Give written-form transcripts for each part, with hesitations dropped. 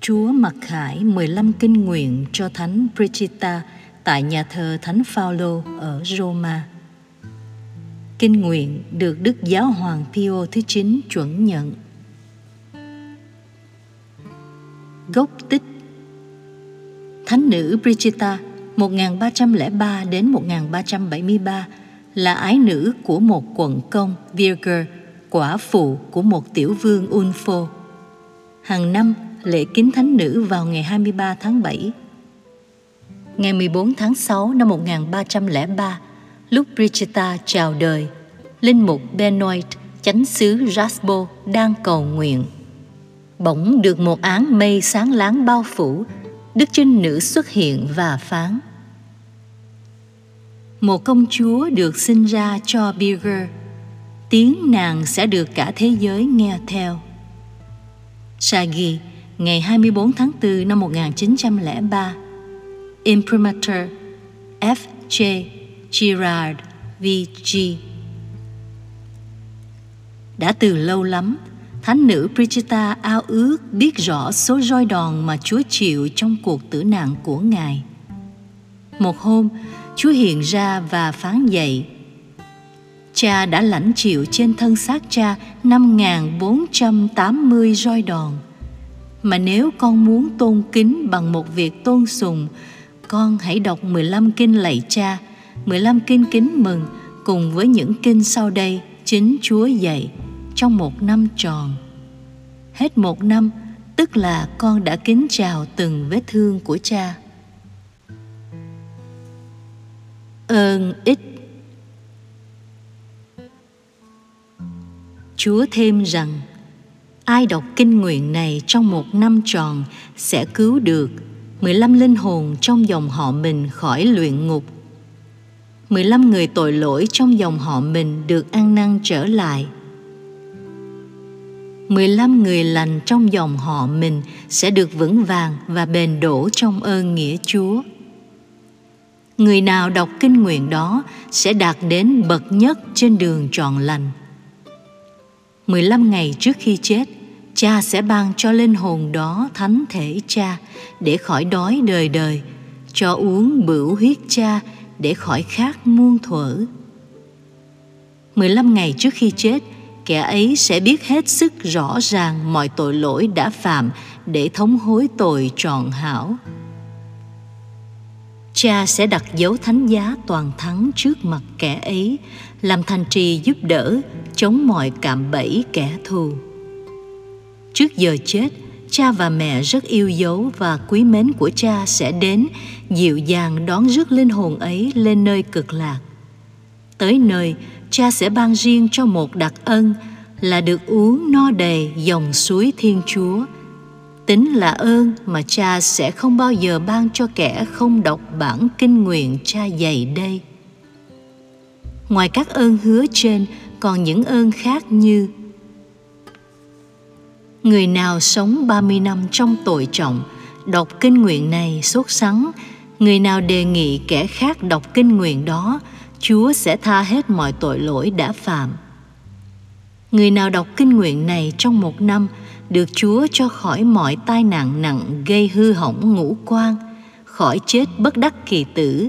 Chúa mặc khải 15 kinh nguyện cho Thánh Birgitta tại nhà thờ Thánh Phaolô ở Roma. Kinh nguyện được Đức Giáo hoàng Pio thứ 9 chuẩn nhận. Gốc tích: Thánh nữ Birgitta 1303 đến 1373 là ái nữ của một quận công Birger, quả phụ của một tiểu vương Ulfo. Hàng năm lễ kính thánh nữ vào ngày 23 tháng 7. Ngày 14 tháng 6 năm 1303, lúc Birgitta chào đời, linh mục Benoit, chánh xứ Raspo đang cầu nguyện. Bỗng được một áng mây sáng láng bao phủ, Đức Trinh Nữ xuất hiện và phán: một công chúa được sinh ra cho Birger, tiếng nàng sẽ được cả thế giới nghe theo. Sagi, ngày 24 tháng 4 năm 1903, Imprimatur F.J. Girard, VG. Đã từ lâu lắm, Thánh nữ Birgitta ao ước biết rõ số roi đòn mà Chúa chịu trong cuộc tử nạn của Ngài. Một hôm, Chúa hiện ra và phán dạy: Cha đã lãnh chịu trên thân xác cha 5.480 roi đòn. Mà nếu con muốn tôn kính bằng một việc tôn sùng, con hãy đọc 15 kinh lạy cha, 15 kinh kính mừng cùng với những kinh sau đây chính Chúa dạy trong một năm tròn. Hết một năm, tức là con đã kính chào từng vết thương của cha. Ơn ích: Chúa thêm rằng ai đọc kinh nguyện này trong một năm tròn sẽ cứu được 15 linh hồn trong dòng họ mình khỏi luyện ngục, 15 người tội lỗi trong dòng họ mình được ăn năn trở lại, 15 người lành trong dòng họ mình sẽ được vững vàng và bền đổ trong ơn nghĩa Chúa. Người nào đọc kinh nguyện đó sẽ đạt đến bậc nhất trên đường trọn lành. 15 ngày trước khi chết, cha sẽ ban cho linh hồn đó thánh thể cha để khỏi đói đời đời, cho uống bửu huyết cha để khỏi khát muôn thuở. 15 ngày trước khi chết, kẻ ấy sẽ biết hết sức rõ ràng mọi tội lỗi đã phạm để thống hối tội trọn hảo. Cha sẽ đặt dấu thánh giá toàn thắng trước mặt kẻ ấy, làm thành trì giúp đỡ, chống mọi cạm bẫy kẻ thù. Trước giờ chết, cha và mẹ rất yêu dấu và quý mến của cha sẽ đến, dịu dàng đón rước linh hồn ấy lên nơi cực lạc. Tới nơi, cha sẽ ban riêng cho một đặc ân là được uống no đầy dòng suối Thiên Chúa. Tính là ơn mà cha sẽ không bao giờ ban cho kẻ không đọc bản kinh nguyện cha dạy đây. Ngoài các ơn hứa trên, còn những ơn khác như: người nào sống 30 năm trong tội trọng, đọc kinh nguyện này sốt sắng, người nào đề nghị kẻ khác đọc kinh nguyện đó, Chúa sẽ tha hết mọi tội lỗi đã phạm. Người nào đọc kinh nguyện này trong một năm, được Chúa cho khỏi mọi tai nạn nặng gây hư hỏng ngũ quan, khỏi chết bất đắc kỳ tử.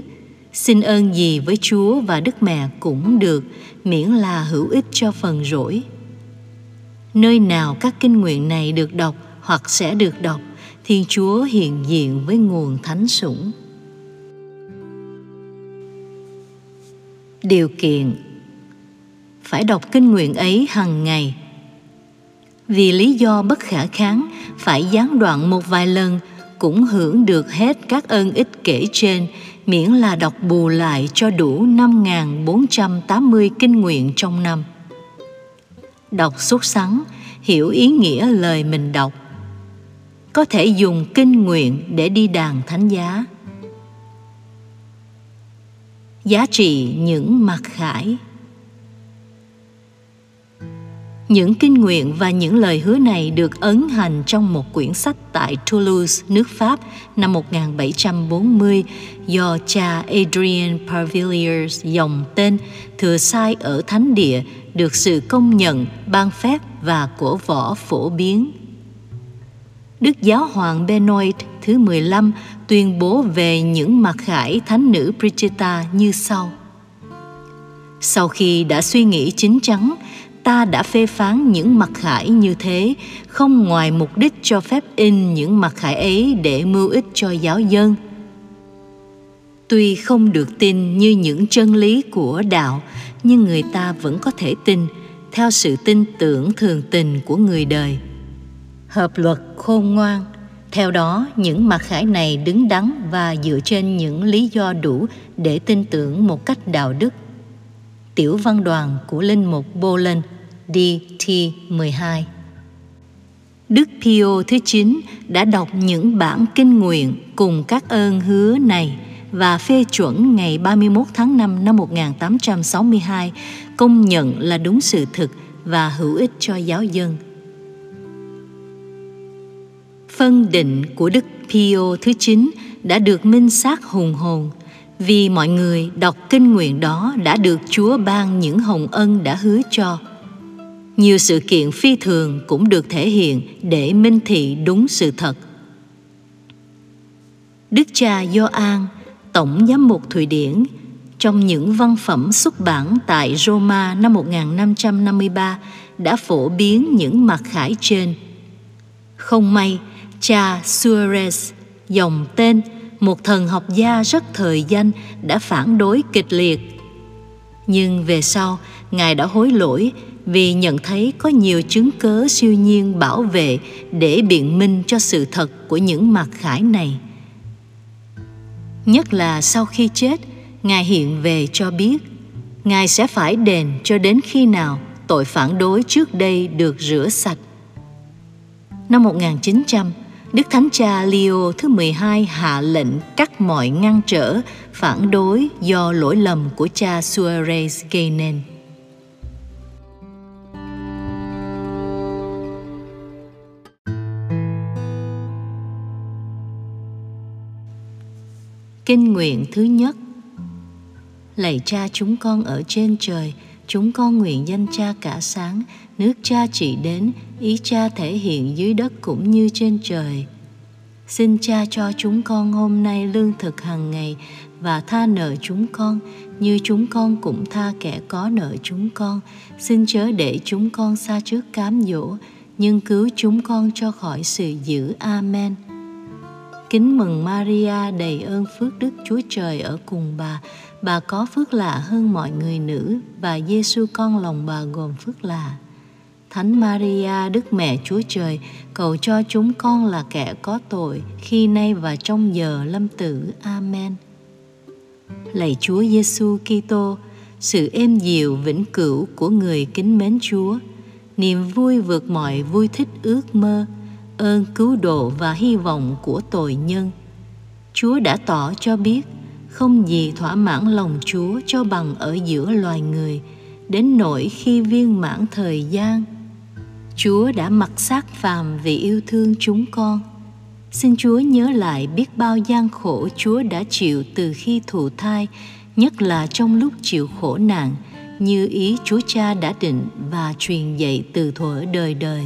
Xin ơn gì với Chúa và Đức Mẹ cũng được, miễn là hữu ích cho phần rỗi. Nơi nào các kinh nguyện này được đọc hoặc sẽ được đọc, Thiên Chúa hiện diện với nguồn thánh sủng. Điều kiện: phải đọc kinh nguyện ấy hằng ngày. Vì lý do bất khả kháng, phải gián đoạn một vài lần cũng hưởng được hết các ơn ích kể trên, miễn là đọc bù lại cho đủ 5.480 kinh nguyện trong năm. Đọc sốt sắng, hiểu ý nghĩa lời mình đọc. Có thể dùng kinh nguyện để đi đàn thánh giá. Giá trị những mặc khải. Những kinh nguyện và những lời hứa này được ấn hành trong một quyển sách tại Toulouse, nước Pháp năm 1740 do cha Adrian Parvilliers dòng tên thừa sai ở thánh địa, được sự công nhận, ban phép và cổ võ phổ biến. Đức Giáo hoàng Benoit thứ 15 tuyên bố về những mặc khải thánh nữ Birgitta như sau. Sau khi đã suy nghĩ chín chắn, ta đã phê phán những mặc khải như thế, không ngoài mục đích cho phép in những mặc khải ấy để mưu ích cho giáo dân. Tuy không được tin như những chân lý của đạo, nhưng người ta vẫn có thể tin theo sự tin tưởng thường tình của người đời. Hợp luật khôn ngoan. Theo đó, những mặc khải này đứng đắn và dựa trên những lý do đủ để tin tưởng một cách đạo đức. Tiểu văn đoàn của Linh mục Bolen, DT 12. Đức Pio thứ 9 đã đọc những bản kinh nguyện cùng các ơn hứa này và phê chuẩn ngày 31 tháng 5 năm 1862, công nhận là đúng sự thực và hữu ích cho giáo dân. Phân định của Đức Pio thứ 9 đã được minh xác hùng hồn, vì mọi người đọc kinh nguyện đó đã được Chúa ban những hồng ân đã hứa cho. Nhiều sự kiện phi thường cũng được thể hiện để minh thị đúng sự thật. Đức cha Gioan, Tổng giám mục Thụy Điển, trong những văn phẩm xuất bản tại Roma năm 1553 đã phổ biến những mặc khải trên. Không may, cha Suarez, dòng tên, một thần học gia rất thời danh, đã phản đối kịch liệt. Nhưng về sau, ngài đã hối lỗi vì nhận thấy có nhiều chứng cớ siêu nhiên bảo vệ để biện minh cho sự thật của những mặc khải này. Nhất là sau khi chết, ngài hiện về cho biết ngài sẽ phải đền cho đến khi nào tội phản đối trước đây được rửa sạch. Năm 1900, Đức Thánh Cha Leo thứ 12 hạ lệnh cắt mọi ngăn trở, phản đối do lỗi lầm của cha Suarez gây nên. Kinh nguyện thứ nhất. Lạy Cha chúng con ở trên trời, chúng con nguyện danh Cha cả sáng, nước Cha trị đến, ý Cha thể hiện dưới đất cũng như trên trời. Xin Cha cho chúng con hôm nay lương thực hàng ngày, và tha nợ chúng con như chúng con cũng tha kẻ có nợ chúng con. Xin chớ để chúng con sa trước cám dỗ, nhưng cứu chúng con cho khỏi sự dữ. Amen. Kính mừng Maria, đầy ơn phước, Đức Chúa Trời ở cùng bà. Bà có phước lạ hơn mọi người nữ, và Giêsu con lòng bà gồm phước lạ. Thánh Maria, Đức Mẹ Chúa Trời, cầu cho chúng con là kẻ có tội, khi nay và trong giờ lâm tử. Amen. Lạy Chúa Giêsu Kitô, sự êm dịu vĩnh cửu của người kính mến Chúa, niềm vui vượt mọi vui thích ước mơ, ơn cứu độ và hy vọng của tội nhân. Chúa đã tỏ cho biết không gì thỏa mãn lòng Chúa cho bằng ở giữa loài người, đến nỗi khi viên mãn thời gian, Chúa đã mặc xác phàm vì yêu thương chúng con. Xin Chúa nhớ lại biết bao gian khổ Chúa đã chịu từ khi thụ thai, nhất là trong lúc chịu khổ nạn, như ý Chúa Cha đã định và truyền dạy từ thuở đời đời.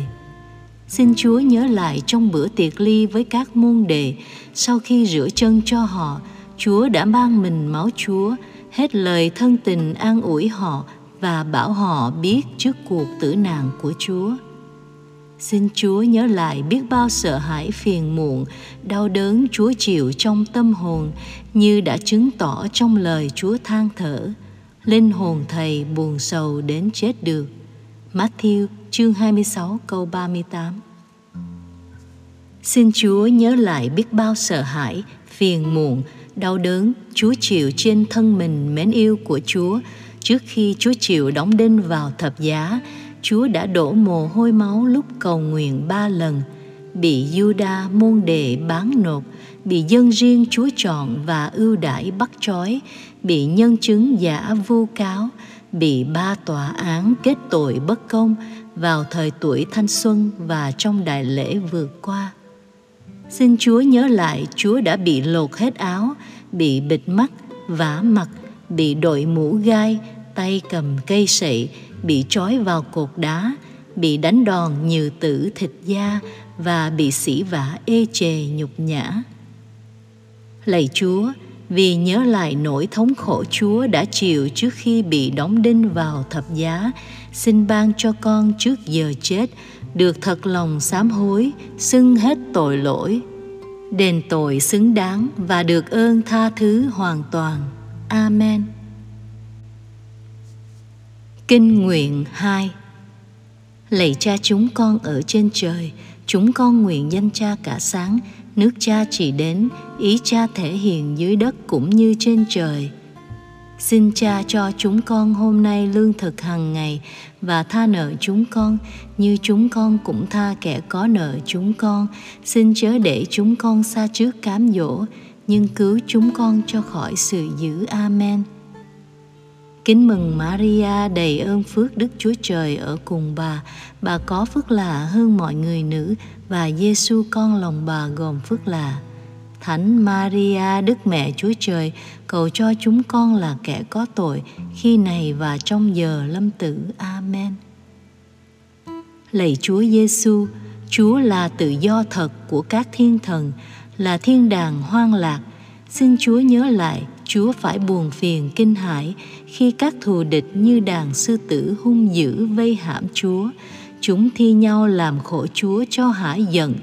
Xin Chúa nhớ lại trong bữa tiệc ly với các môn đệ, sau khi rửa chân cho họ, Chúa đã ban mình máu Chúa, hết lời thân tình an ủi họ và bảo họ biết trước cuộc tử nạn của Chúa. Xin Chúa nhớ lại biết bao sợ hãi phiền muộn, đau đớn Chúa chịu trong tâm hồn, như đã chứng tỏ trong lời Chúa than thở: linh hồn Thầy buồn sầu đến chết được. Matthew chương 26 câu 38. Xin Chúa nhớ lại biết bao sợ hãi, phiền muộn, đau đớn Chúa chịu trên thân mình mến yêu của Chúa. Trước khi Chúa chịu đóng đinh vào thập giá, Chúa đã đổ mồ hôi máu lúc cầu nguyện 3 lần, bị Giuđa môn đệ bán nộp, bị dân riêng Chúa chọn và ưu đãi bắt trói, bị nhân chứng giả vu cáo, bị 3 tòa án kết tội bất công vào thời tuổi thanh xuân và trong đại lễ vừa qua. Xin Chúa nhớ lại Chúa đã bị lột hết áo, bị bịt mắt, vả mặt, bị đội mũ gai, tay cầm cây sậy, bị trói vào cột đá, bị đánh đòn như tử thịt da và bị sỉ vả ê chề nhục nhã. Lạy Chúa, vì nhớ lại nỗi thống khổ Chúa đã chịu trước khi bị đóng đinh vào thập giá, xin ban cho con trước giờ chết được thật lòng sám hối, xưng hết tội lỗi, đền tội xứng đáng và được ơn tha thứ hoàn toàn. Amen. Kinh nguyện 2. Lạy Cha chúng con ở trên trời, chúng con nguyện danh Cha cả sáng, nước Cha trị đến, ý Cha thể hiện dưới đất cũng như trên trời. Xin Cha cho chúng con hôm nay lương thực hàng ngày và tha nợ chúng con như chúng con cũng tha kẻ có nợ chúng con. Xin chớ để chúng con sa trước cám dỗ, nhưng cứu chúng con cho khỏi sự dữ. Amen. Kính mừng Maria, đầy ơn phước, Đức Chúa Trời ở cùng bà. Bà có phước lạ hơn mọi người nữ, và Giêsu con lòng bà gồm phước lạ. Thánh Maria, Đức Mẹ Chúa Trời, cầu cho chúng con là kẻ có tội, khi này và trong giờ lâm tử. Amen. Lạy Chúa Giêsu, Chúa là tự do thật của các thiên thần, là thiên đàng hoang lạc. Xin Chúa nhớ lại, Chúa phải buồn phiền kinh hãi khi các thù địch như đàn sư tử hung dữ vây hãm Chúa. Chúng thi nhau làm khổ Chúa cho hả giận.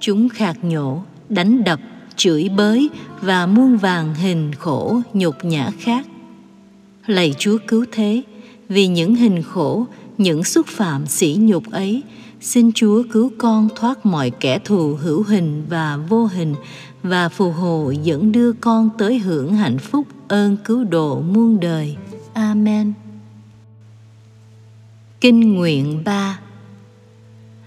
Chúng khạc nhổ, đánh đập, chửi bới và muôn vàn hình khổ nhục nhã khác. Lạy Chúa cứu thế, vì những hình khổ, những xúc phạm sỉ nhục ấy, xin Chúa cứu con thoát mọi kẻ thù hữu hình và vô hình, và phù hộ dẫn đưa con tới hưởng hạnh phúc ơn cứu độ muôn đời. Amen. Kinh nguyện 3.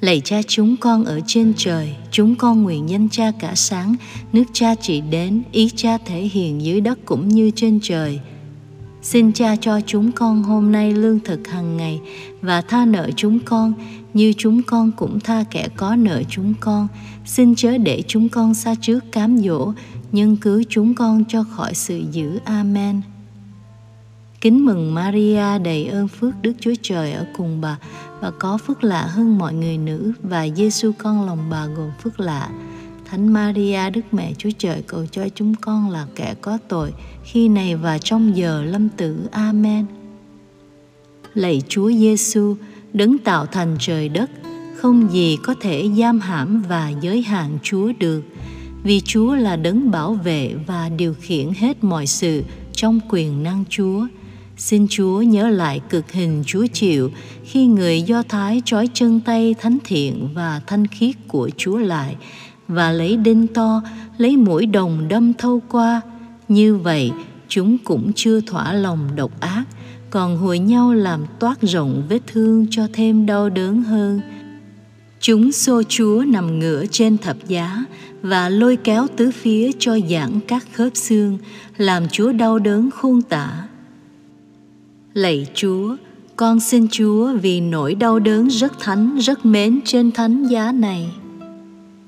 Lạy Cha chúng con ở trên trời, chúng con nguyện danh Cha cả sáng, nước Cha trị đến, ý Cha thể hiện dưới đất cũng như trên trời. Xin Cha cho chúng con hôm nay lương thực hàng ngày và tha nợ chúng con như chúng con cũng tha kẻ có nợ chúng con. Xin chớ để chúng con sa trước cám dỗ, nhưng cứu chúng con cho khỏi sự dữ. Amen. Kính mừng Maria, đầy ơn phước, Đức Chúa Trời ở cùng bà. Bà có phước lạ hơn mọi người nữ, và Giêsu con lòng bà gồm phước lạ. Thánh Maria, Đức Mẹ Chúa Trời, cầu cho chúng con là kẻ có tội, khi này và trong giờ lâm tử. Amen. Lạy Chúa Giêsu, Đấng tạo thành trời đất, không gì có thể giam hãm và giới hạn Chúa được, vì Chúa là Đấng bảo vệ và điều khiển hết mọi sự trong quyền năng Chúa. Xin Chúa nhớ lại cực hình Chúa chịu khi người Do Thái trói chân tay thánh thiện và thanh khiết của Chúa lại, và lấy đinh to, lấy mũi đồng đâm thâu qua. Như vậy, chúng cũng chưa thỏa lòng độc ác, còn hùa nhau làm toát rộng vết thương cho thêm đau đớn hơn. Chúng xô Chúa nằm ngửa trên thập giá và lôi kéo tứ phía cho giãn các khớp xương, làm Chúa đau đớn khôn tả. Lạy Chúa, con xin Chúa vì nỗi đau đớn rất thánh, rất mến trên thánh giá này,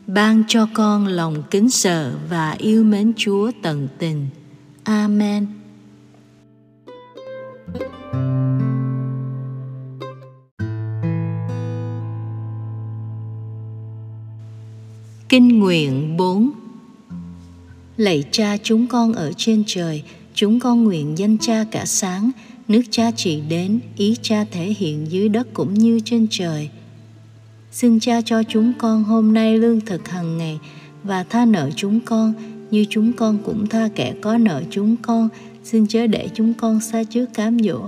ban cho con lòng kính sợ và yêu mến Chúa tận tình. Amen. Kinh nguyện 4. Lạy Cha chúng con ở trên trời, chúng con nguyện danh Cha cả sáng, nước Cha trị đến, ý Cha thể hiện dưới đất cũng như trên trời. Xin Cha cho chúng con hôm nay lương thực hàng ngày và tha nợ chúng con như chúng con cũng tha kẻ có nợ chúng con. Xin chớ để chúng con sa trước cám dỗ,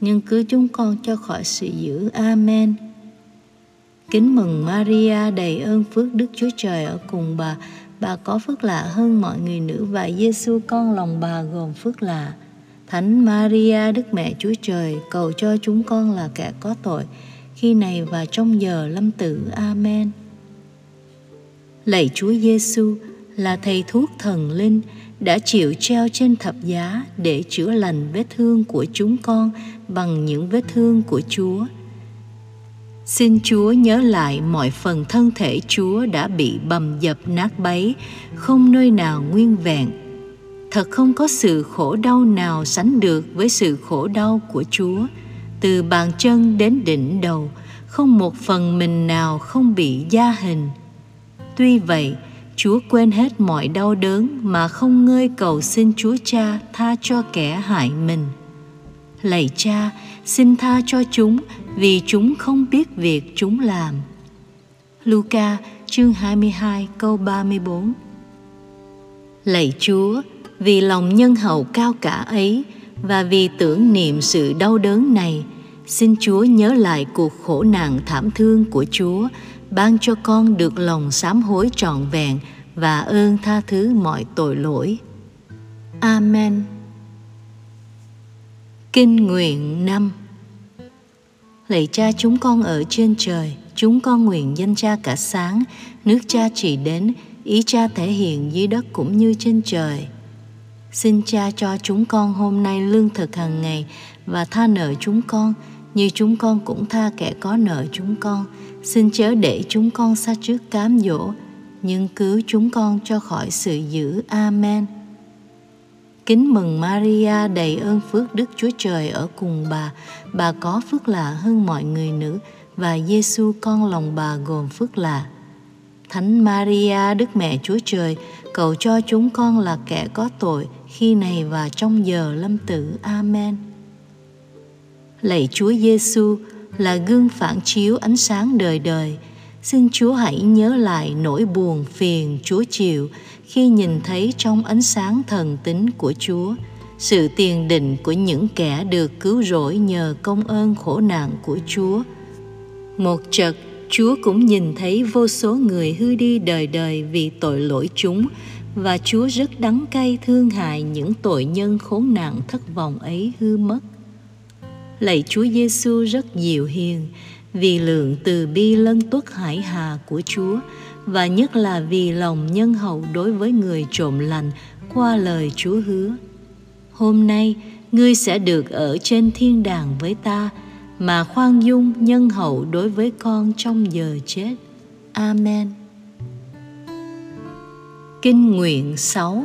nhưng cứu chúng con cho khỏi sự dữ. Amen. Kính mừng Maria, đầy ơn phước, Đức Chúa Trời ở cùng bà. Bà có phước lạ hơn mọi người nữ, và Giêsu con lòng bà gồm phước lạ. Thánh Maria, Đức Mẹ Chúa Trời, cầu cho chúng con là kẻ có tội, khi này và trong giờ lâm tử. Amen. Lạy Chúa Giêsu, là thầy thuốc thần linh, đã chịu treo trên thập giá để chữa lành vết thương của chúng con bằng những vết thương của Chúa. Xin Chúa nhớ lại mọi phần thân thể Chúa đã bị bầm dập nát bấy, không nơi nào nguyên vẹn. Thật không có sự khổ đau nào sánh được với sự khổ đau của Chúa, từ bàn chân đến đỉnh đầu, không một phần mình nào không bị gia hình. Tuy vậy, Chúa quên hết mọi đau đớn mà không ngơi cầu xin Chúa Cha tha cho kẻ hại mình. Lạy Cha, xin tha cho chúng vì chúng không biết việc chúng làm. Luca chương 22 câu 34. Lạy Chúa, vì lòng nhân hậu cao cả ấy và vì tưởng niệm sự đau đớn này, xin Chúa nhớ lại cuộc khổ nạn thảm thương của Chúa, ban cho con được lòng sám hối trọn vẹn và ơn tha thứ mọi tội lỗi. Amen. Kinh nguyện 5. Lạy Cha chúng con ở trên trời, chúng con nguyện danh Cha cả sáng, nước Cha trị đến, ý Cha thể hiện dưới đất cũng như trên trời. Xin Cha cho chúng con hôm nay lương thực hàng ngày và tha nợ chúng con, như chúng con cũng tha kẻ có nợ chúng con. Xin chớ để chúng con sa trước cám dỗ, nhưng cứu chúng con cho khỏi sự dữ. Amen. Kính mừng Maria đầy ơn phước, Đức Chúa Trời ở cùng bà có phước lạ hơn mọi người nữ, và Giêsu con lòng bà gồm phước lạ. Thánh Maria Đức Mẹ Chúa Trời, cầu cho chúng con là kẻ có tội khi này và trong giờ lâm tử. Amen. Lạy Chúa Giêsu là gương phản chiếu ánh sáng đời đời, xin Chúa hãy nhớ lại nỗi buồn phiền Chúa chịu khi nhìn thấy trong ánh sáng thần tính của Chúa sự tiền định của những kẻ được cứu rỗi nhờ công ơn khổ nạn của Chúa. Một chợt Chúa cũng nhìn thấy vô số người hư đi đời đời vì tội lỗi chúng, và Chúa rất đắng cay thương hại những tội nhân khốn nạn thất vọng ấy hư mất. Lạy Chúa Giêsu rất dịu hiền vì lượng từ bi lân tuất hải hà của Chúa, và nhất là vì lòng nhân hậu đối với người trộm lành qua lời Chúa hứa: hôm nay ngươi sẽ được ở trên thiên đàng với ta, mà khoan dung nhân hậu đối với con trong giờ chết. Amen. Kinh nguyện 6.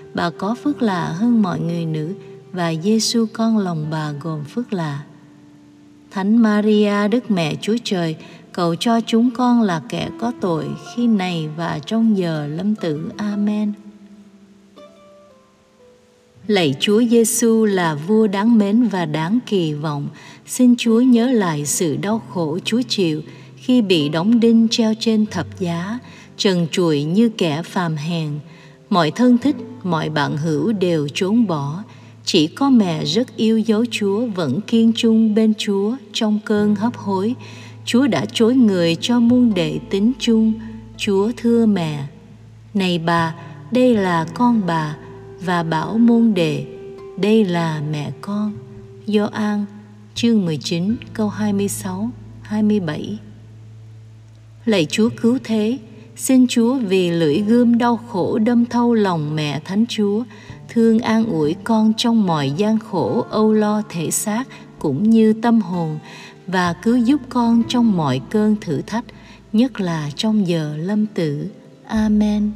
bà có phước lạ hơn mọi người nữ, và Giêsu con lòng bà gồm phước lạ. Thánh Maria Đức Mẹ Chúa Trời, cầu cho chúng con là kẻ có tội khi này và trong giờ lâm tử. Amen. Lạy Chúa Giêsu là vua đáng mến và đáng kỳ vọng, xin Chúa nhớ lại sự đau khổ Chúa chịu khi bị đóng đinh treo trên thập giá, trần trụi như kẻ phàm hèn. Mọi thân thích, mọi bạn hữu đều trốn bỏ, chỉ có mẹ rất yêu dấu Chúa vẫn kiên chung bên Chúa trong cơn hấp hối. Chúa đã chối người cho muôn đệ tín chung. Chúa thưa mẹ: này bà, đây là con bà, và bảo môn đệ: đây là mẹ con. Gioan chương 19 câu 26-27. Lạy Chúa cứu thế, xin Chúa vì lưỡi gươm đau khổ đâm thâu lòng mẹ Thánh Chúa, thương an ủi con trong mọi gian khổ âu lo thể xác cũng như tâm hồn, và cứu giúp con trong mọi cơn thử thách, nhất là trong giờ lâm tử. Amen.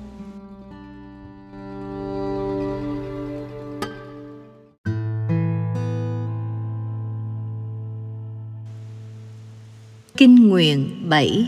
Kinh nguyện 7.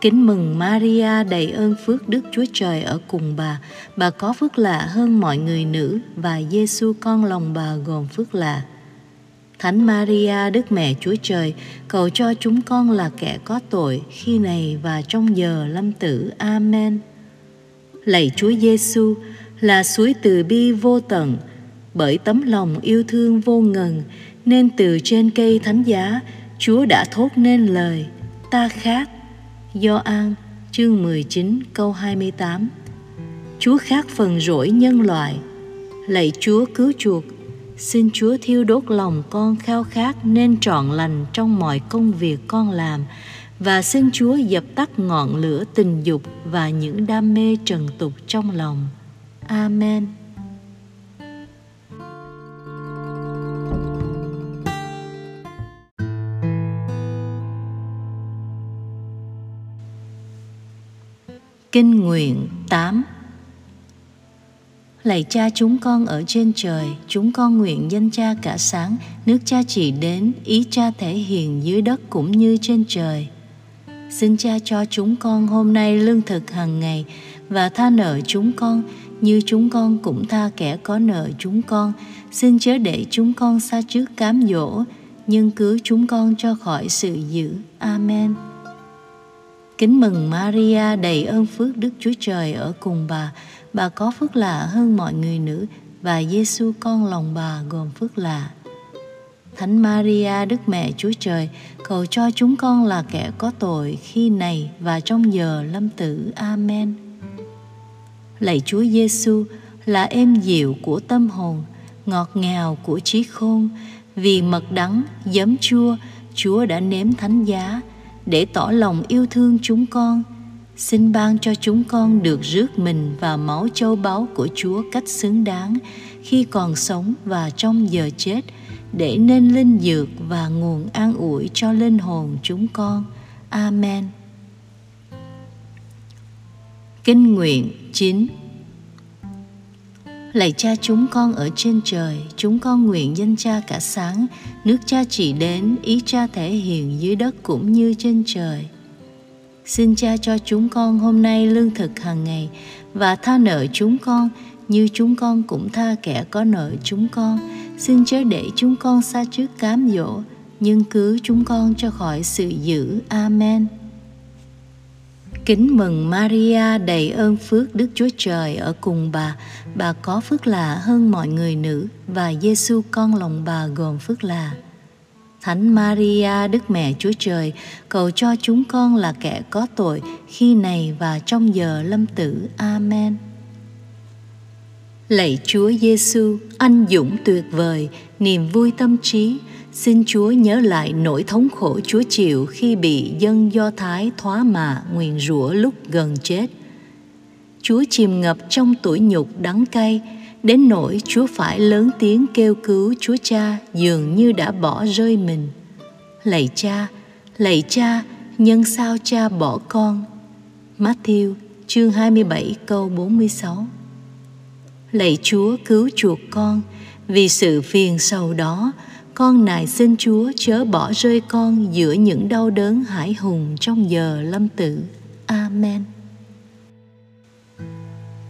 Kính mừng Maria đầy ơn phước, Đức Chúa Trời ở cùng bà có phước lạ hơn mọi người nữ, và Giêsu con lòng bà gồm phước lạ. Thánh Maria, Đức Mẹ Chúa Trời, cầu cho chúng con là kẻ có tội, khi này và trong giờ lâm tử. Amen. Lạy Chúa Giêsu, là suối từ bi vô tận, bởi tấm lòng yêu thương vô ngần, nên từ trên cây thánh giá, Chúa đã thốt nên lời: Ta khát. Gioan chương 19 câu 28. Chúa khát phần rỗi nhân loại. Lạy Chúa cứu chuộc, xin Chúa thiêu đốt lòng con khao khát nên trọn lành trong mọi công việc con làm, và xin Chúa dập tắt ngọn lửa tình dục và những đam mê trần tục trong lòng. Amen. Kinh nguyện 8. Lạy Cha chúng con ở trên trời, chúng con nguyện danh Cha cả sáng, nước Cha trị đến, ý Cha thể hiện dưới đất cũng như trên trời. Xin Cha cho chúng con hôm nay lương thực hàng ngày, và tha nợ chúng con như chúng con cũng tha kẻ có nợ chúng con. Xin chớ để chúng con sa trước cám dỗ, nhưng cứu chúng con cho khỏi sự dữ. Amen. Kính mừng Maria, đầy ơn phước, Đức Chúa Trời ở cùng bà. Bà có phước lạ hơn mọi người nữ, và Giêsu con lòng bà gồm phước lạ. Thánh Maria, Đức Mẹ Chúa Trời, cầu cho chúng con là kẻ có tội, khi này và trong giờ lâm tử. Amen. Lạy Chúa Giêsu, là êm dịu của tâm hồn, ngọt ngào của trí khôn, vì mật đắng, giấm chua, Chúa đã nếm thánh giá để tỏ lòng yêu thương chúng con. Xin ban cho chúng con được rước mình và máu châu báu của Chúa cách xứng đáng, khi còn sống và trong giờ chết, để nên linh dược và nguồn an ủi cho linh hồn chúng con. Amen. Kinh nguyện 9. Lạy Cha chúng con ở trên trời, chúng con nguyện danh Cha cả sáng, nước Cha trị đến, ý Cha thể hiện dưới đất cũng như trên trời. Xin Cha cho chúng con hôm nay lương thực hàng ngày, và tha nợ chúng con như chúng con cũng tha kẻ có nợ chúng con. Xin chớ để chúng con sa trước cám dỗ, nhưng cứu chúng con cho khỏi sự dữ. Amen. Kính mừng Maria, đầy ơn phước, Đức Chúa Trời ở cùng bà. Bà có phước lạ hơn mọi người nữ, và Giêsu con lòng bà gồm phước lạ. Thánh Maria, Đức Mẹ Chúa Trời, cầu cho chúng con là kẻ có tội, khi này và trong giờ lâm tử. Amen. Lạy Chúa Giêsu, anh dũng tuyệt vời, niềm vui tâm trí, xin Chúa nhớ lại nỗi thống khổ Chúa chịu khi bị dân Do Thái thoá mạ nguyền rủa lúc gần chết. Chúa chìm ngập trong tủi nhục đắng cay, đến nỗi Chúa phải lớn tiếng kêu cứu Chúa Cha dường như đã bỏ rơi mình. Lạy Cha, nhân sao Cha bỏ con? Matthew chương 27 câu 46. Lạy Chúa cứu chuộc con, vì sự phiền sầu đó, con nài xin Chúa chớ bỏ rơi con giữa những đau đớn hãi hùng trong giờ lâm tử. Amen.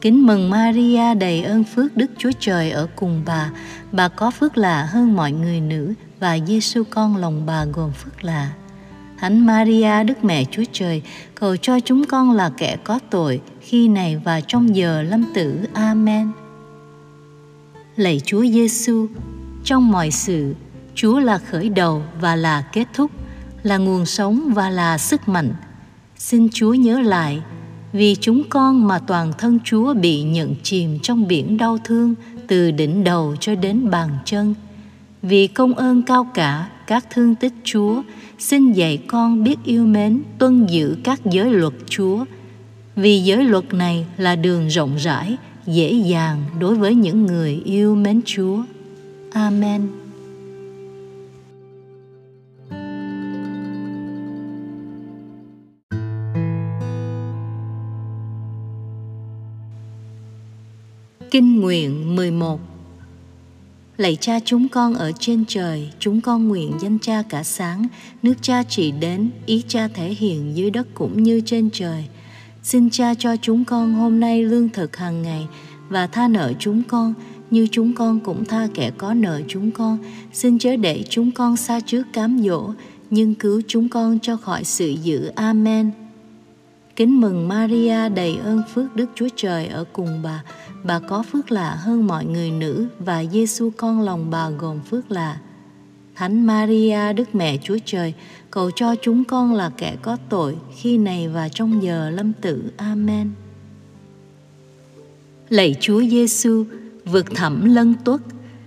Kính mừng Maria, đầy ơn phước, Đức Chúa Trời ở cùng bà. Bà có phước lạ hơn mọi người nữ, và Giêsu con lòng bà gồm phước lạ. Thánh Maria, Đức Mẹ Chúa Trời, cầu cho chúng con là kẻ có tội, khi này và trong giờ lâm tử. Amen. Lạy Chúa Giêsu, trong mọi sự, Chúa là khởi đầu và là kết thúc, là nguồn sống và là sức mạnh. Xin Chúa nhớ lại, vì chúng con mà toàn thân Chúa bị nhận chìm trong biển đau thương, từ đỉnh đầu cho đến bàn chân. Vì công ơn cao cả các thương tích Chúa, xin dạy con biết yêu mến, tuân giữ các giới luật Chúa. Vì giới luật này là đường rộng rãi, dễ dàng đối với những người yêu mến Chúa. Amen. Kinh nguyện 11. Lạy Cha chúng con ở trên trời, chúng con nguyện danh Cha cả sáng, nước Cha trị đến, ý Cha thể hiện dưới đất cũng như trên trời. Xin Cha cho chúng con hôm nay lương thực hàng ngày, và tha nợ chúng con như chúng con cũng tha kẻ có nợ chúng con. Xin chớ để chúng con sa trước cám dỗ, nhưng cứu chúng con cho khỏi sự dữ. Amen. Kính mừng Maria đầy ơn phước, Đức Chúa Trời ở cùng bà. Bà có phước lạ hơn mọi người nữ, và Giêsu con lòng bà gồm phước lạ. Thánh Maria Đức Mẹ Chúa Trời, cầu cho chúng con là kẻ có tội, khi này và trong giờ lâm tử. Amen. Lạy Chúa Giêsu, vượt thẳm lân tuất,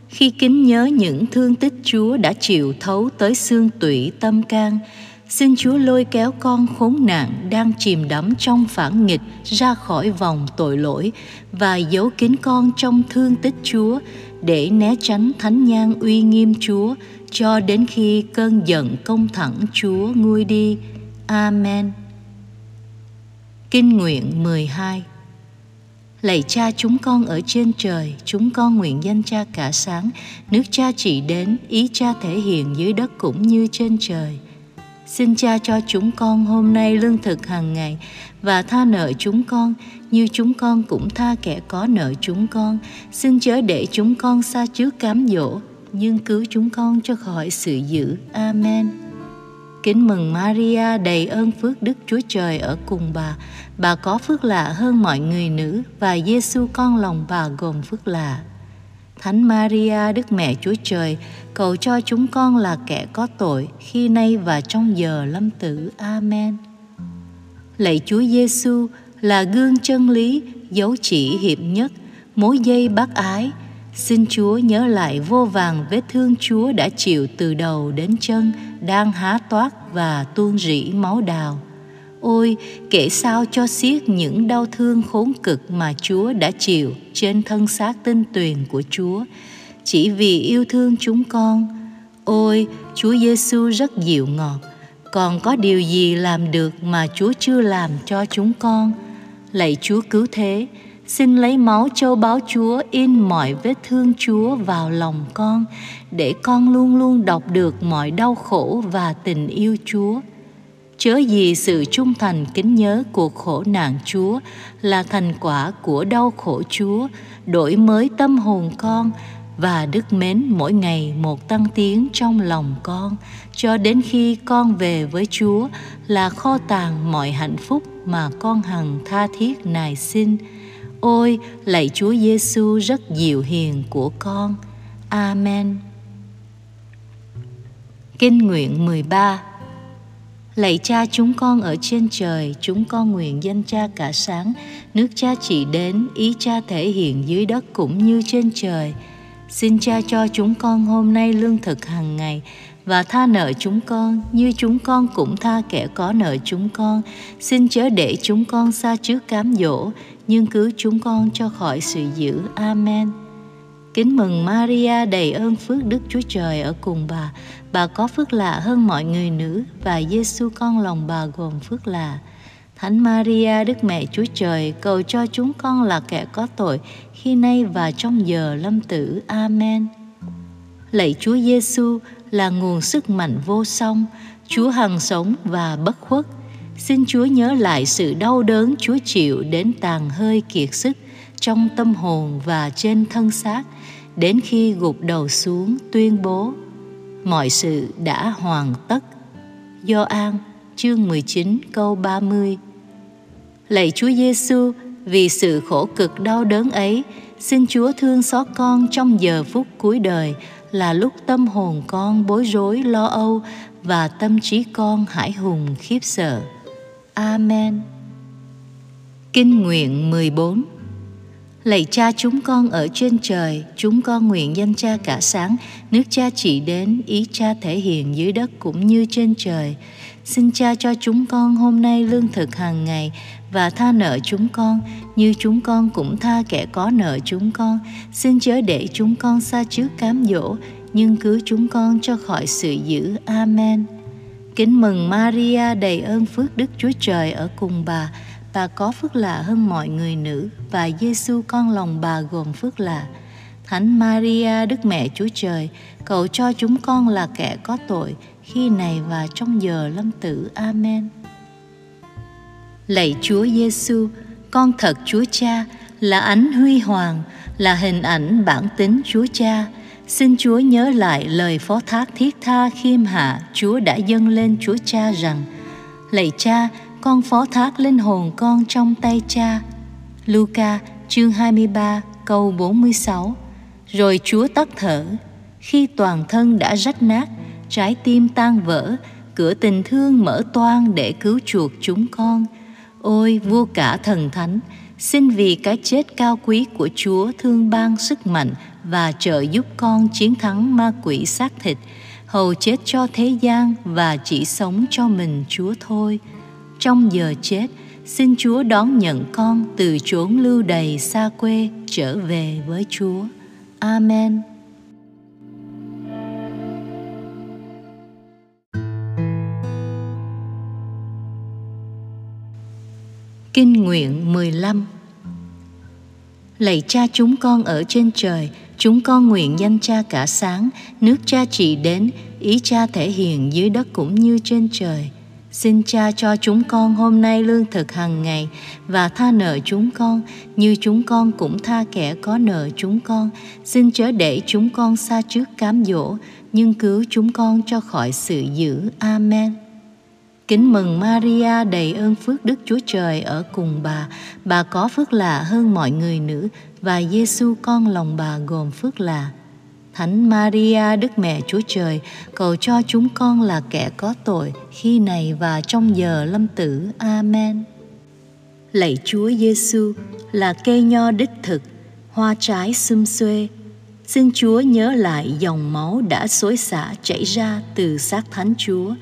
khi kính nhớ những thương tích Chúa đã chịu thấu tới xương tủy tâm can, xin Chúa lôi kéo con khốn nạn đang chìm đắm trong phản nghịch ra khỏi vòng tội lỗi và giấu kín con trong thương tích Chúa để né tránh thánh nhang uy nghiêm Chúa cho đến khi cơn giận công thẳng Chúa nguôi đi. Amen. Kinh nguyện 12. Lạy Cha chúng con ở trên trời, chúng con nguyện danh Cha cả sáng, nước Cha trị đến, ý Cha thể hiện dưới đất cũng như trên trời. Xin Cha cho chúng con hôm nay lương thực hàng ngày, và tha nợ chúng con như chúng con cũng tha kẻ có nợ chúng con. Xin chớ để chúng con sa trước cám dỗ, nhưng cứu chúng con cho khỏi sự dữ. Amen. Kính mừng Maria đầy ơn phước, Đức Chúa Trời ở cùng bà. Bà có phước lạ hơn mọi người nữ, và Giêsu con lòng bà gồm phước lạ. Thánh Maria Đức Mẹ Chúa Trời, cầu cho chúng con là kẻ có tội, khi nay và trong giờ lâm tử. Amen. Lạy Chúa Giêsu là gương chân lý, dấu chỉ hiệp nhất, mối dây bác ái, xin Chúa nhớ lại vô vàn vết thương Chúa đã chịu từ đầu đến chân, đang há toát và tuôn rỉ máu đào. Ôi, kể sao cho xiết những đau thương khốn cực mà Chúa đã chịu trên thân xác tinh tuyền của Chúa, chỉ vì yêu thương chúng con. Ôi, Chúa Giêsu rất dịu ngọt, còn có điều gì làm được mà Chúa chưa làm cho chúng con? Lạy Chúa cứu thế, xin lấy máu châu báu Chúa in mọi vết thương Chúa vào lòng con, để con luôn luôn đọc được mọi đau khổ và tình yêu Chúa. Chớ gì sự trung thành kính nhớ cuộc khổ nạn Chúa là thành quả của đau khổ Chúa, đổi mới tâm hồn con và đức mến mỗi ngày một tăng tiến trong lòng con, cho đến khi con về với Chúa là kho tàng mọi hạnh phúc mà con hằng tha thiết nài xin. Ôi, lạy Chúa Giêsu rất dịu hiền của con. Amen. Kinh nguyện 13. Lạy Cha chúng con ở trên trời, chúng con nguyện danh Cha cả sáng, nước Cha trị đến, ý Cha thể hiện dưới đất cũng như trên trời. Xin Cha cho chúng con hôm nay lương thực hàng ngày, và tha nợ chúng con như chúng con cũng tha kẻ có nợ chúng con. Xin chớ để chúng con sa trước cám dỗ, nhưng cứu chúng con cho khỏi sự dữ. Amen. Kính mừng Maria đầy ơn phước, Đức Chúa Trời ở cùng bà. Bà có phước lạ hơn mọi người nữ, và Giêsu con lòng bà gồm phước lạ. Thánh Maria Đức Mẹ Chúa Trời, cầu cho chúng con là kẻ có tội, khi nay và trong giờ lâm tử. Amen. Lạy Chúa Giêsu là nguồn sức mạnh vô song, Chúa hằng sống và bất khuất, xin Chúa nhớ lại sự đau đớn Chúa chịu đến tàn hơi kiệt sức trong tâm hồn và trên thân xác, đến khi gục đầu xuống tuyên bố mọi sự đã hoàn tất. Gioan chương 19 câu 30. Lạy Chúa Giêsu, vì sự khổ cực đau đớn ấy, xin Chúa thương xót con trong giờ phút cuối đời, là lúc tâm hồn con bối rối lo âu và tâm trí con hãi hùng khiếp sợ. Amen. Kinh nguyện 14. Lạy Cha chúng con ở trên trời, chúng con nguyện danh Cha cả sáng, nước Cha trị đến, ý Cha thể hiện dưới đất cũng như trên trời. Xin Cha cho chúng con hôm nay lương thực hàng ngày, và tha nợ chúng con như chúng con cũng tha kẻ có nợ chúng con. Xin chớ để chúng con sa trước cám dỗ, nhưng cứu chúng con cho khỏi sự dữ. Amen. Kính mừng Maria đầy ơn phước, Đức Chúa Trời ở cùng bà. và có phước lạ hơn mọi người nữ, và Giêsu con lòng bà gồm phước lạ. Thánh Maria Đức Mẹ Chúa Trời, cầu cho chúng con là kẻ có tội, khi này và trong giờ lâm tử. Amen. Lạy Chúa Giêsu, con thật Chúa Cha, là ánh huy hoàng, là hình ảnh bản tính Chúa Cha. Xin Chúa nhớ lại lời phó thác thiết tha khiêm hạ Chúa đã dâng lên Chúa Cha rằng: Lạy Cha, con phó thác linh hồn con trong tay Cha. Luca chương 23 câu 46. Rồi Chúa tắt thở. Khi toàn thân đã rách nát, trái tim tan vỡ, cửa tình thương mở toang để cứu chuộc chúng con. Ôi Vua cả thần thánh, xin vì cái chết cao quý của Chúa thương ban sức mạnh và trợ giúp con chiến thắng ma quỷ xác thịt, hầu chết cho thế gian và chỉ sống cho mình Chúa thôi. Trong giờ chết, xin Chúa đón nhận con từ chốn lưu đày xa quê trở về với Chúa. Amen. Kinh nguyện 15. Lạy Cha chúng con ở trên trời, chúng con nguyện danh Cha cả sáng, nước Cha trị đến, ý Cha thể hiện dưới đất cũng như trên trời. Xin Cha cho chúng con hôm nay lương thực hàng ngày, và tha nợ chúng con như chúng con cũng tha kẻ có nợ chúng con. Xin chớ để chúng con sa trước cám dỗ, nhưng cứu chúng con cho khỏi sự dữ. Amen. Kính mừng Maria đầy ơn phước, Đức Chúa Trời ở cùng bà. Bà có phước lạ hơn mọi người nữ, và Giêsu con lòng bà gồm phước lạ. Thánh Maria Đức Mẹ Chúa Trời, cầu cho chúng con là kẻ có tội, khi này và trong giờ lâm tử. Amen. Lạy Chúa Giêsu, là cây nho đích thực, hoa trái sum xuê, xin Chúa nhớ lại dòng máu đã xối xả chảy ra từ xác Thánh Chúa,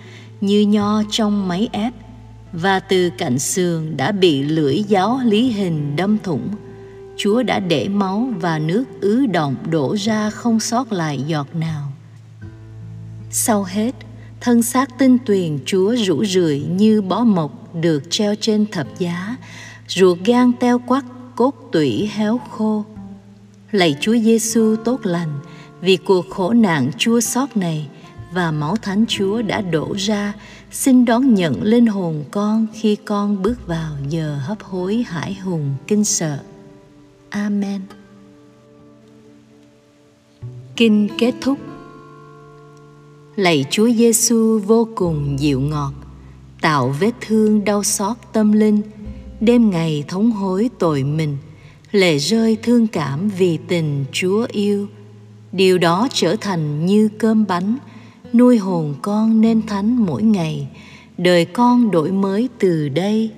như nho trong máy ép, và từ cạnh sườn đã bị lưỡi giáo lý hình đâm thủng. Chúa đã để máu và nước ứ đọng đổ ra không sót lại giọt nào. Sau hết, thân xác tinh tuyền Chúa rũ rượi như bó mộc được treo trên thập giá, ruột gan teo quắc, cốt tủy héo khô. Lạy Chúa Giêsu tốt lành, vì cuộc khổ nạn chua xót này và máu Thánh Chúa đã đổ ra, xin đón nhận linh hồn con khi con bước vào giờ hấp hối hải hùng kinh sợ. Amen. Kinh kết thúc. Lạy Chúa Giêsu vô cùng dịu ngọt, tạo vết thương đau xót tâm linh, đêm ngày thống hối tội mình, lệ rơi thương cảm vì tình Chúa yêu. Điều đó trở thành như cơm bánh, nuôi hồn con nên thánh mỗi ngày, đời con đổi mới từ đây.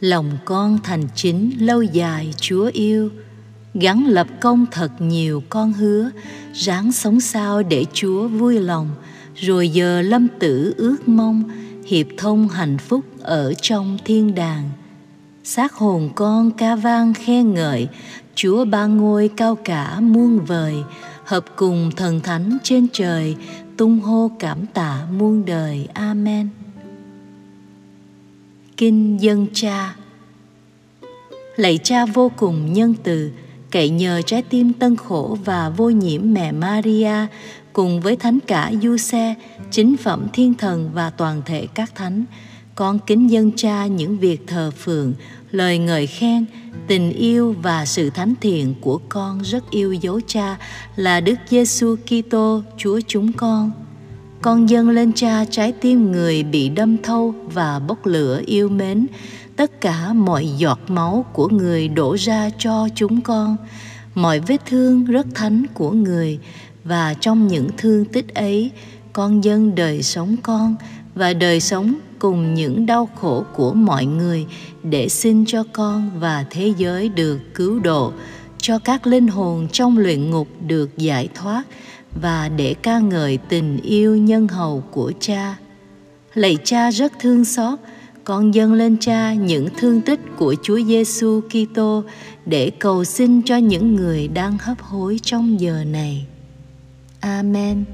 Lòng con thành chính lâu dài Chúa yêu, gắng lập công thật nhiều con hứa, ráng sống sao để Chúa vui lòng, rồi giờ lâm tử ước mong, hiệp thông hạnh phúc ở trong thiên đàng. Xác hồn con ca vang khen ngợi Chúa ba ngôi cao cả muôn vời, hợp cùng thần thánh trên trời, tung hô cảm tạ muôn đời. Amen. Kinh dâng Cha. Lạy Cha vô cùng nhân từ, cậy nhờ trái tim tân khổ và vô nhiễm mẹ Maria cùng với thánh cả Giuse, chính phẩm thiên thần và toàn thể các thánh, con kính dâng Cha những việc thờ phượng, lời ngợi khen, tình yêu và sự thánh thiện của con rất yêu dấu Cha là Đức Giêsu Kitô Chúa chúng con. Con dâng lên Cha trái tim người bị đâm thâu và bốc lửa yêu mến, tất cả mọi giọt máu của người đổ ra cho chúng con, mọi vết thương rất thánh của người, và trong những thương tích ấy, con dâng đời sống con và đời sống cùng những đau khổ của mọi người để xin cho con và thế giới được cứu độ, cho các linh hồn trong luyện ngục được giải thoát, và để ca ngợi tình yêu nhân hậu của Cha. Lạy Cha rất thương xót, con dâng lên Cha những thương tích của Chúa Giêsu Kitô để cầu xin cho những người đang hấp hối trong giờ này. Amen.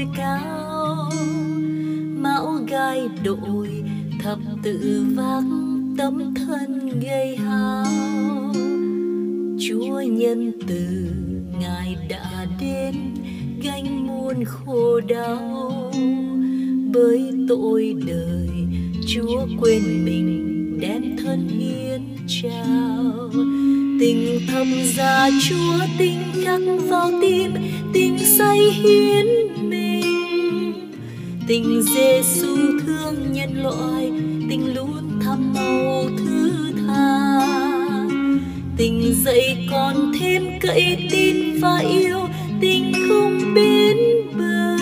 núi cao, Mão gai đội thập tự vác tấm thân gây hao. Chúa nhân từ Ngài đã đến gánh muôn khổ đau, bởi tội đời Chúa quên mình đem thân hiến trao. Tình thâm gia Chúa tinh khắc vào tim, tình say hiến mình. Tình Giêsu thương nhân loại, tình luôn thăm màu thứ tha. Tình dạy con thêm cậy tin và yêu, tình không bến bờ.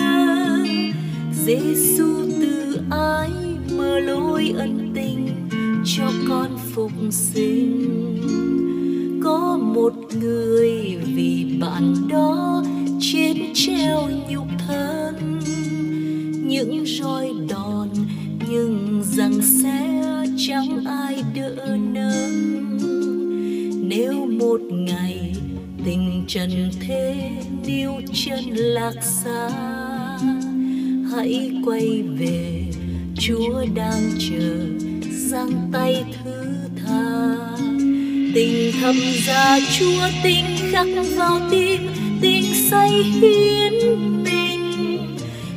Giêsu từ ái mở lối ân tình cho con phục sinh. Có một người vì bạn đó chết treo nhục thân, những roi đòn nhưng rằng sẽ chẳng ai đỡ nâng. Nếu một ngày tình trần thế níu chân lạc xa, hãy quay về, Chúa đang chờ giang tay thứ tha. Tình thầm gia Chúa tinh khắc vào tim, tình say hiến mình.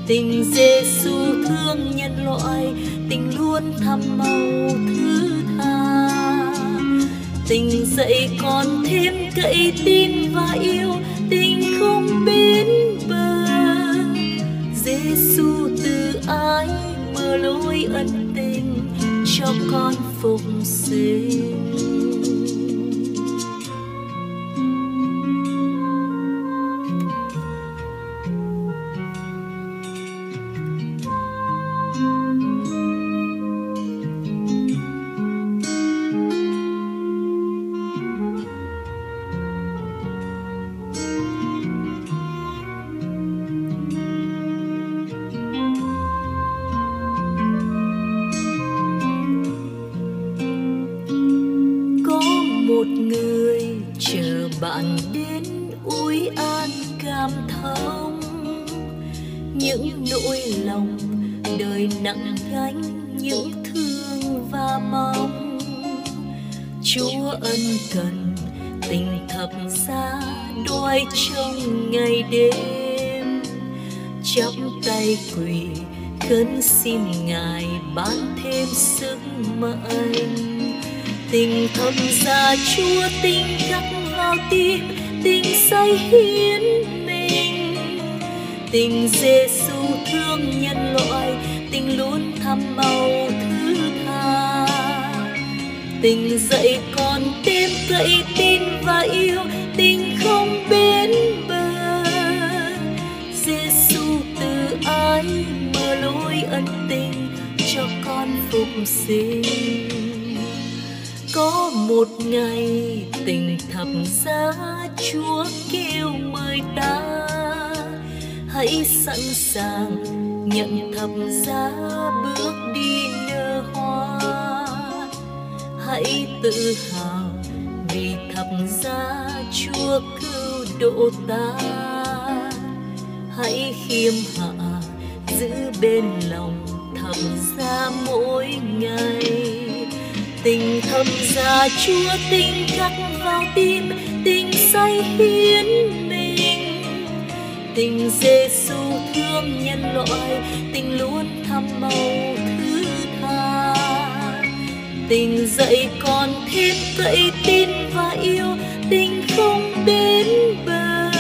Tình Giêsu thương nhân loại, tình luôn thăm màu thứ tha. Tình dạy con thêm cậy tin và yêu, tình không bến bờ. Giêsu từ ái mở lối ân tình cho con phục sinh. Xin Ngài ban thêm sức mạnh. Tình thâm gia Chúa tinh khắc vào tim, tình say hiến mình. Tình Giêsu thương nhân loại, tình luôn thăm màu thứ tha. Tình dạy con thêm cậy tin và yêu, tình không bến bờ. Giêsu từ ái mở lối ân tình cho con phục sinh. Có một ngày tình thập giá Chúa kêu mời ta, hãy sẵn sàng nhận thập giá bước đi nở hoa. Hãy tự hào vì thập giá Chúa cứu độ ta. Hãy khiêm hạ giữ bên lòng thập giá mỗi ngày. Tình thâm gia Chúa tinh khắc vào tim, tình say hiến mình. Tình Giêsu thương nhân loại, tình luôn thăm màu thứ tha. Tình dạy con thêm cậy tin và yêu, tình không bến bờ.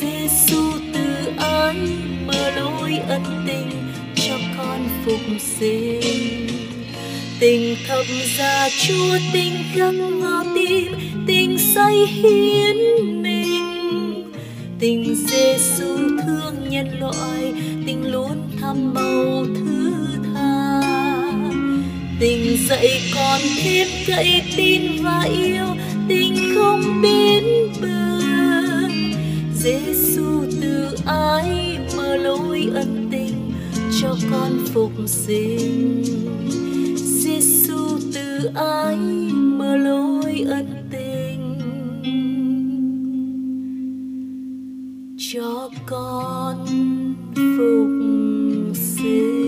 Giêsu từ ái mở lối ân tình cho con phục sinh. Tình thập giá Chúa tinh khắc vào tim, tình say hiến mình. Tình Giêsu thương nhân loại, tình luôn thăm màu thứ tha. Tình dạy con thêm cậy tin và yêu, tình không bến bờ. Giêsu từ ái mở lối ân tình cho con phục sinh. Giêsu từ ái mở lối ân tình cho con phục sinh.